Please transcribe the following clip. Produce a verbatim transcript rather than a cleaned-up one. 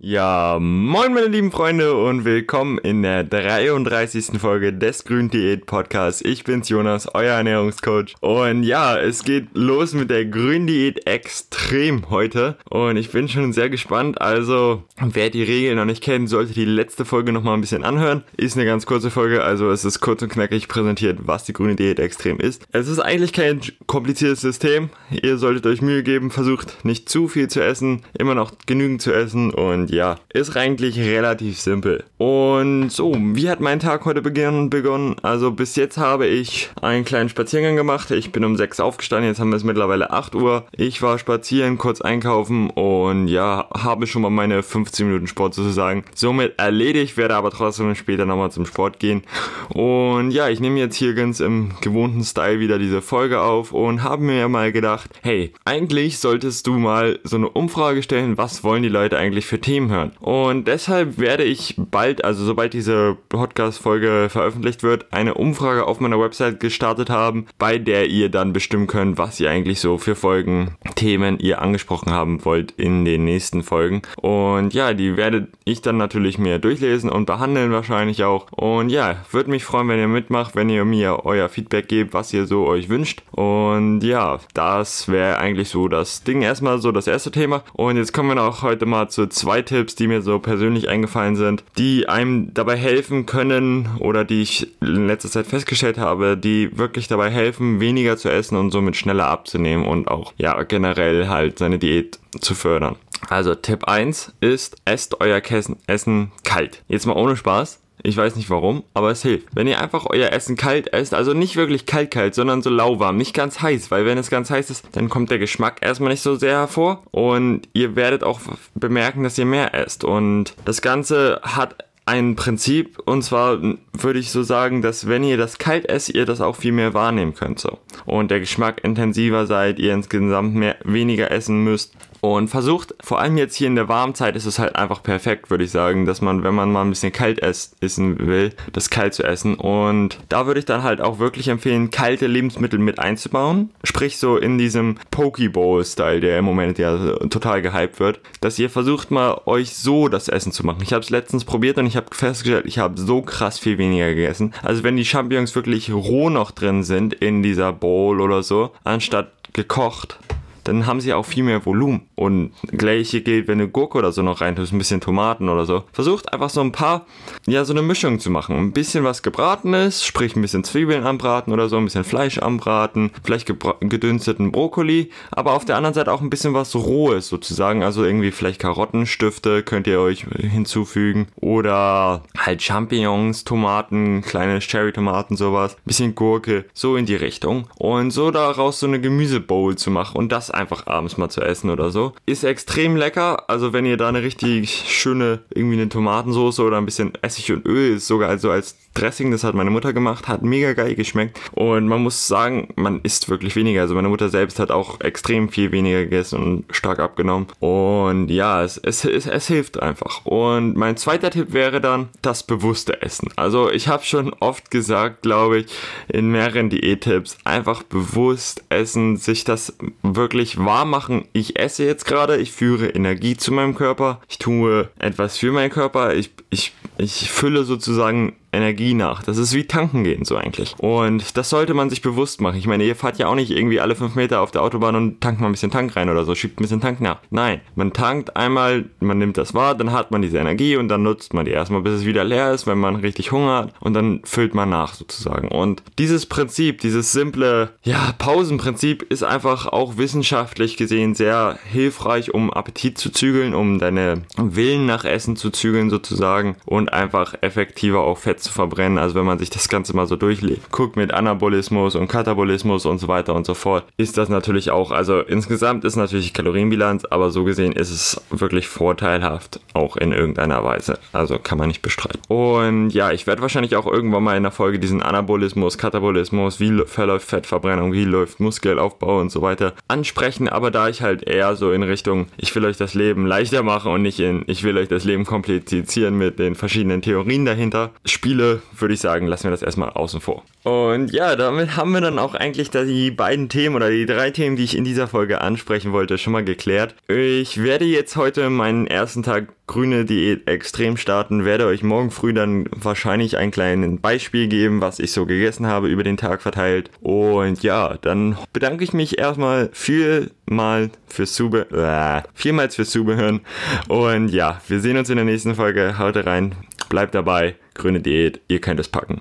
Ja, moin meine lieben Freunde und willkommen in der dreiunddreißigsten Folge des Grün Diät Podcasts. Ich bin's Jonas, euer Ernährungscoach und ja, es geht los mit der Grün Diät extrem heute und ich bin schon sehr gespannt, also wer die Regeln noch nicht kennt, sollte die letzte Folge nochmal ein bisschen anhören. Ist eine ganz kurze Folge, also es ist kurz und knackig präsentiert, was die Grüne Diät extrem ist. Es ist eigentlich kein kompliziertes System, ihr solltet euch Mühe geben, versucht nicht zu viel zu essen, immer noch genügend zu essen und ja, ist eigentlich relativ simpel. Und so, wie hat mein Tag heute begonnen? Also bis jetzt habe ich einen kleinen Spaziergang gemacht. Ich bin um sechs aufgestanden, jetzt haben wir es mittlerweile acht Uhr. Ich war spazieren, kurz einkaufen und ja, habe schon mal meine fünfzehn Minuten Sport sozusagen somit erledigt, werde aber trotzdem später nochmal zum Sport gehen. Und ja, ich nehme jetzt hier ganz im gewohnten Style wieder diese Folge auf und habe mir mal gedacht, hey, eigentlich solltest du mal so eine Umfrage stellen, was wollen die Leute eigentlich für Themen hören. Und deshalb werde ich bald, also sobald diese Podcast-Folge veröffentlicht wird, eine Umfrage auf meiner Website gestartet haben, bei der ihr dann bestimmen könnt, was ihr eigentlich so für Folgen, Themen ihr angesprochen haben wollt in den nächsten Folgen. Und ja, die werde ich dann natürlich mir durchlesen und behandeln wahrscheinlich auch. Und ja, würde mich freuen, wenn ihr mitmacht, wenn ihr mir euer Feedback gebt, was ihr so euch wünscht. Und ja, das wäre eigentlich so das Ding erstmal, so das erste Thema. Und jetzt kommen wir noch heute mal zu zwei Tipps, die mir so persönlich eingefallen sind, die einem dabei helfen können oder die ich in letzter Zeit festgestellt habe, die wirklich dabei helfen, weniger zu essen und somit schneller abzunehmen und auch ja generell halt seine Diät zu fördern. Also Tipp eins ist, esst euer Essen kalt. Jetzt mal ohne Spaß. Ich weiß nicht warum, aber es hilft. Wenn ihr einfach euer Essen kalt esst, also nicht wirklich kalt kalt, sondern so lauwarm, nicht ganz heiß, weil wenn es ganz heiß ist, dann kommt der Geschmack erstmal nicht so sehr hervor und ihr werdet auch bemerken, dass ihr mehr esst und das Ganze hat ein Prinzip und zwar würde ich so sagen, dass wenn ihr das kalt esst, ihr das auch viel mehr wahrnehmen könnt so und der Geschmack intensiver seid, ihr insgesamt mehr weniger essen müsst. Und versucht, vor allem jetzt hier in der warmen Zeit ist es halt einfach perfekt, würde ich sagen, dass man, wenn man mal ein bisschen kalt essen will, das kalt zu essen. Und da würde ich dann halt auch wirklich empfehlen, kalte Lebensmittel mit einzubauen. Sprich so in diesem Poke Bowl-Style, der im Moment ja total gehypt wird, dass ihr versucht mal, euch so das Essen zu machen. Ich habe es letztens probiert und ich habe festgestellt, ich habe so krass viel weniger gegessen. Also wenn die Champignons wirklich roh noch drin sind in dieser Bowl oder so, anstatt gekocht, dann haben sie auch viel mehr Volumen. Und gleiche gilt, wenn eine Gurke oder so noch reintust, ein bisschen Tomaten oder so. Versucht einfach so ein paar, ja, so eine Mischung zu machen. Ein bisschen was Gebratenes, sprich ein bisschen Zwiebeln anbraten oder so, ein bisschen Fleisch anbraten, vielleicht gebra- gedünsteten Brokkoli, aber auf der anderen Seite auch ein bisschen was Rohes sozusagen. Also irgendwie vielleicht Karottenstifte könnt ihr euch hinzufügen oder halt Champignons, Tomaten, kleine Cherry-Tomaten, sowas, ein bisschen Gurke, so in die Richtung. Und so daraus so eine Gemüsebowl zu machen und das einfach abends mal zu essen oder so. Ist extrem lecker, also wenn ihr da eine richtig schöne, irgendwie eine Tomatensoße oder ein bisschen Essig und Öl ist, sogar also als Dressing, das hat meine Mutter gemacht, hat mega geil geschmeckt und man muss sagen, man isst wirklich weniger, also meine Mutter selbst hat auch extrem viel weniger gegessen und stark abgenommen und ja, es, es, es, es hilft einfach. Und mein zweiter Tipp wäre dann das bewusste Essen. Also ich habe schon oft gesagt, glaube ich, in mehreren Diät-Tipps, einfach bewusst essen, sich das wirklich warm machen. Ich esse jetzt gerade, ich führe Energie zu meinem Körper, ich tue etwas für meinen Körper, ich, ich, ich fülle sozusagen Energie nach. Das ist wie tanken gehen so eigentlich. Und das sollte man sich bewusst machen. Ich meine, ihr fahrt ja auch nicht irgendwie alle fünf Meter auf der Autobahn und tankt mal ein bisschen Tank rein oder so, schiebt ein bisschen Tank nach. Nein, man tankt einmal, man nimmt das wahr, dann hat man diese Energie und dann nutzt man die erstmal, bis es wieder leer ist, wenn man richtig Hunger hat und dann füllt man nach sozusagen. Und dieses Prinzip, dieses simple, ja, Pausenprinzip ist einfach auch wissenschaftlich gesehen sehr hilfreich, um Appetit zu zügeln, um deine Willen nach Essen zu zügeln sozusagen und einfach effektiver auch Fett zu verbrennen, also wenn man sich das Ganze mal so durchlebt. Guckt mit Anabolismus und Katabolismus und so weiter und so fort, ist das natürlich auch, also insgesamt ist natürlich die Kalorienbilanz, aber so gesehen ist es wirklich vorteilhaft, auch in irgendeiner Weise, also kann man nicht bestreiten. Und ja, ich werde wahrscheinlich auch irgendwann mal in der Folge diesen Anabolismus, Katabolismus, wie verläuft Fettverbrennung, wie läuft Muskelaufbau und so weiter ansprechen, aber da ich halt eher so in Richtung, ich will euch das Leben leichter machen und nicht in, ich will euch das Leben komplizieren mit den verschiedenen Theorien dahinter, spielt Spiele, würde ich sagen, lassen wir das erstmal außen vor. Und ja, damit haben wir dann auch eigentlich die beiden Themen oder die drei Themen, die ich in dieser Folge ansprechen wollte, schon mal geklärt. Ich werde jetzt heute meinen ersten Tag grüne Diät extrem starten, werde euch morgen früh dann wahrscheinlich ein kleines Beispiel geben, was ich so gegessen habe über den Tag verteilt. Und ja, dann bedanke ich mich erstmal vielmal fürs Zube- äh, vielmals fürs Zuhören. Und ja, wir sehen uns in der nächsten Folge. Haut rein, bleibt dabei, grüne Diät, ihr könnt es packen.